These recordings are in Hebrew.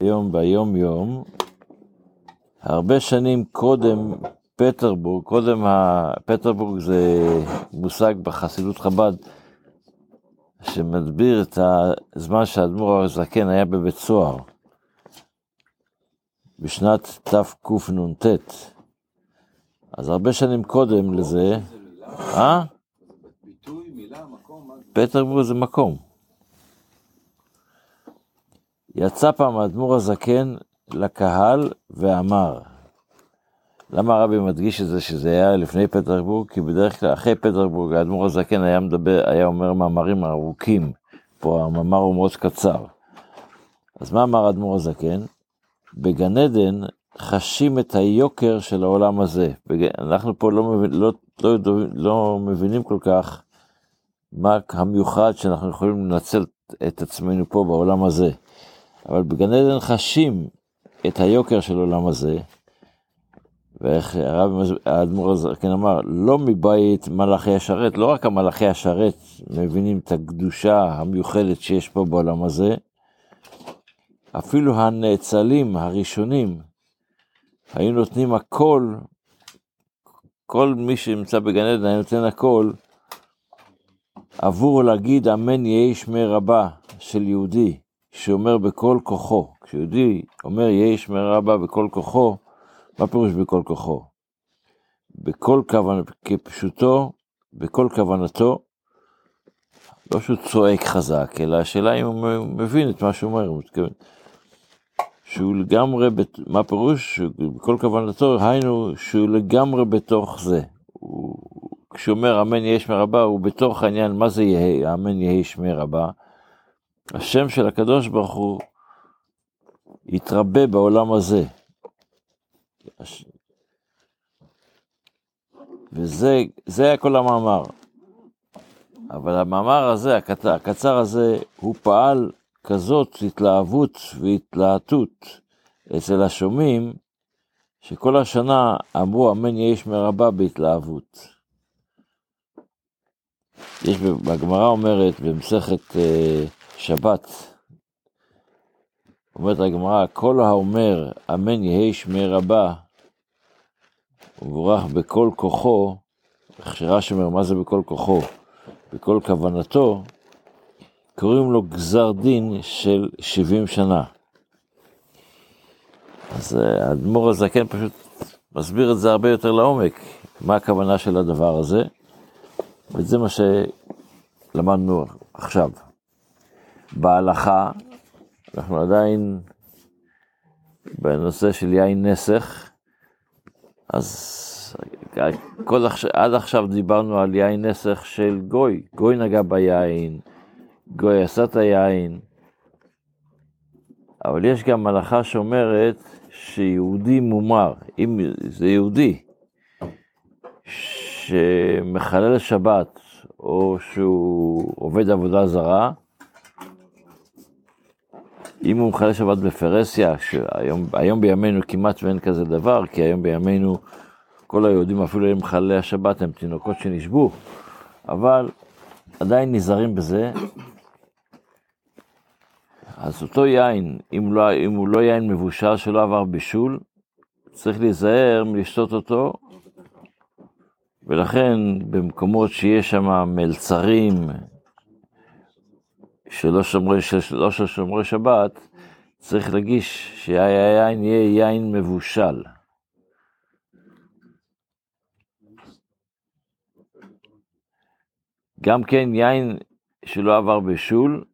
היום ביום יום, הרבה שנים קודם פטרבורג, פטרבורג זה מושג בחסידות חב"ד, שמדביר את הזמן שהאדמו"ר הר זקן היה בבית סוהר, בשנת תקנ"ט. אז הרבה שנים קודם לזה, ביטוי, מילה, מקום, פטרבורג זה מקום. יצא פעם האדמו"ר הזקן לקהל ואמר, למה הרבי מדגיש את זה שזה היה לפני פטרבורג? כי בדרך כלל אחרי פטרבורג האדמו"ר הזקן היה אומר מאמרים ארוכים, פה המאמר הוא מאוד קצר. אז מה אמר האדמו"ר הזקן? בגן עדן חשים את היוקר של העולם הזה. אנחנו פה לא מבינים כל כך מה המיוחד שאנחנו יכולים לנצל את עצמנו פה בעולם הזה. אבל בגן עדן חשים את היוקר של העולם הזה, ואיך האדמו"ר הזקן אמר, לא מבית מלאכי השרת, לא רק המלאכי השרת מבינים את הקדושה המיוחדת שיש פה בעולם הזה, אפילו הנאצלים הראשונים, היו נותנים הכל, כל מי שנמצא בגן עדן היה נותן הכל, עבור להגיד אמן יהי שמי רבה של יהודי, שאומר בכל כוחו, כשיהודי אומר יהי שמי רבה בכל כוחו, מה פירוש בכל כוחו? בכל כוונתו, כפשוטו, בכל כוונתו, לא שהוא צועק חזק, אלא השאלה אם הוא מבין את מה שהוא אומר, הוא מתכוון. שהוא לגמרי, מה פירוש? בכל כוונתו, היינו שהוא לגמרי בתוך זה. כשהוא אומר אמן יהי שמי רבה, הוא בתוך העניין, מה זה יהיה, אמן יהי שמי רבה? השם של הקדוש ברוך הוא יתרבה בעולם הזה. וזה היה כל המאמר. אבל המאמר הזה, הקצר הזה, הוא פעל כזאת התלהבות והתלהטות אצל השומעים, שכל השנה אמרו אמן יהי שמי רבה בהתלהבות. יש בגמרא אומרת במסכת שבת, אומרת הגמרא, כל האומר אמן יהי שמי רבה ומבורך בכל כוחו, רש"י אומר מה זה בכל כוחו? בכל כוונתו, קוראים לו גזר דין של 70 שנה. אז האדמו"ר הזקן פשוט מסביר את זה הרבה יותר לעומק, מה הכוונה של הדבר הזה, וזה מה שלמדנו עכשיו. בהלכה, אנחנו עדיין בנושא של יין נסך, אז עד עכשיו דיברנו על יין נסך של גוי, גוי נגע ביין, גוי עשה את היין, אבל יש גם הלכה שאומרת שיהודי מומר, אם זה יהודי שמחלל שבת או שהוא עובד עבודה זרה, אם הוא מחלל שבת בפרהסיה, שהיום בימינו כמעט ואין כזה דבר, כי היום בימינו כל היהודים אפילו הם מחללי השבת, הם תינוקות שנשבו, אבל עדיין נזהרים בזה. אז אותו יין, אם הוא לא יין מבושר שלא עבר בישול, צריך להיזהר מלשתות אותו, ולכן במקומות שיש שם מלצרים, שלא שומרי שבת, צריך להגיש שהיין יהיה יין מבושל. גם כן יין שלא עבר בישול,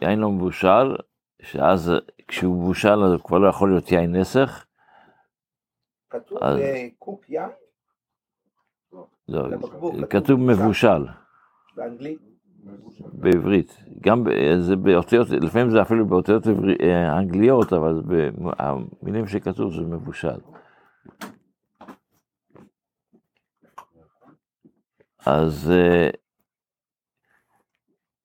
יין לא מבושל, שאז כשהוא מבושל אז כבר לא יכול להיות יין נסך. כתוב אז... קופ יין? לא, כתוב מבושל. באנגלית? בעברית, גם זה באותיות, לפעמים זה אפילו באותיות אנגליות, אבל המילים שכתוב זה מבושל. אז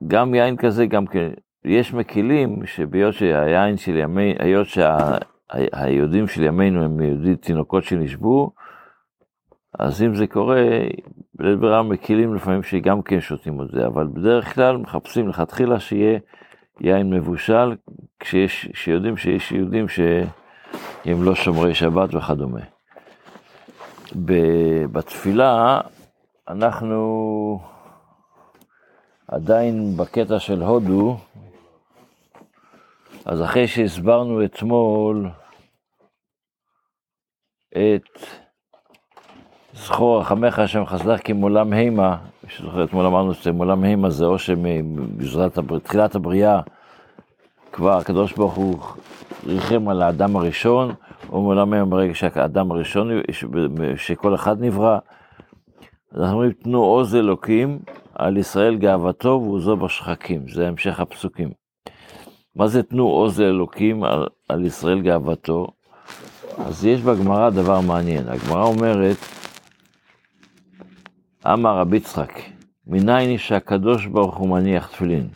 גם יין כזה, גם כן, יש מקילים שביות שהיין של ימי, היות שהיהודים של ימינו הם יהודי תינוקות שנשבו, אז אם זה קורה, בלית ברירה מקילים לפעמים שגם כן שותים את זה, אבל בדרך כלל מחפשים לכתחילה שיהיה יין מבושל, כשיודעים שיש יהודים שהם לא שומרי שבת וכדומה. בתפילה אנחנו עדיין בקטע של הודו, אז אחרי שהסברנו אתמול את זכור החמך השם חסדך כי מולם הימה, שזוכר אתמול אמרנו שמולם הימה זה או שמתחילת הבריאה כבר הקדוש ברוך הוא ריחם על האדם הראשון, או מולם הימה ברגע שהאדם הראשון שכל אחד נברא. אנחנו אומרים תנו עוז אלוקים על ישראל גאוותו ועוזו בשחקים, זה המשך הפסוקים. מה זה תנו עוז אלוקים על ישראל גאוותו? אז יש בגמרא דבר מעניין, הגמרא אומרת, אמר רבי יצחק, מניין שהקדוש ברוך הוא מניח תפילין?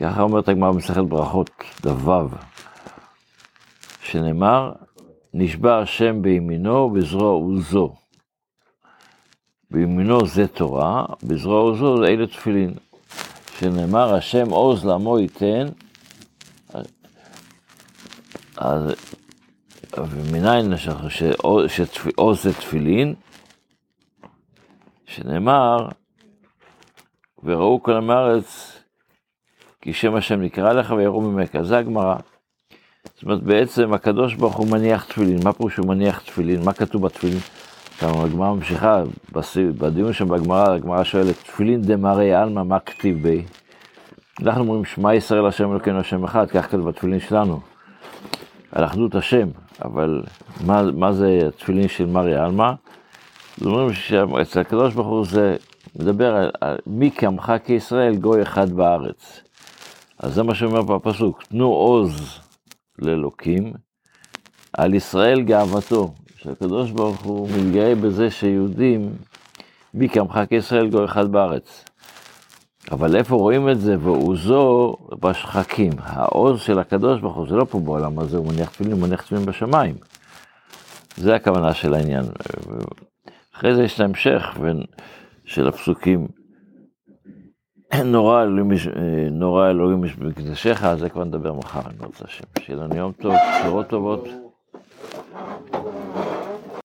ככה אומרת הגמרא במסכת ברכות, דבב, שנאמר, נשבע השם בימינו בזרוע עוזו. בימינו זה תורה, בזרוע עוזו אלה תפילין, שנאמר השם עוז לעמו ייתן, אז ומניין שעוז זה תפילין, שנאמר, וראו כל המארץ, כי שם השם נקרא לך ויראו ממך, זה הגמרא. זאת אומרת, בעצם הקדוש ברוך הוא מניח תפילין, מה פירוש הוא מניח תפילין, מה כתוב בתפילין? הגמרא ממשיכה, בדיון שם בגמרא, הגמרא שואלת, תפילין דמרי עלמא, מה כתיב בי? אנחנו אומרים, שמע ישראל השם אלוקינו השם אחד, כך כתוב בתפילין שלנו, על אחדות השם, אבל מה זה התפילין של מרי עלמא? זאת אומרת שאצל הקדוש ברוך הוא זה מדבר על מי כמך כישראל גוי אחד בארץ. אז זה מה שאומר פה הפסוק, תנו עוז לאלוקים על ישראל גאוותו. שהקדוש ברוך הוא מתגאה בזה שיהודים מי כמך כישראל גוי אחד בארץ. אבל איפה רואים את זה? ועוזו בשחקים. העוז של הקדוש ברוך הוא זה לא פה בעולם הזה, הוא מניח תפילין, הוא מניח תפילין בשמיים. זה הכוונה של העניין. אחרי זה יש להמשך של הפסוקים, נורא אלוהים יש בקדשך, אז זה כבר נדבר מחר, אני רוצה שיהיה לנו יום טוב, בשורות טובות.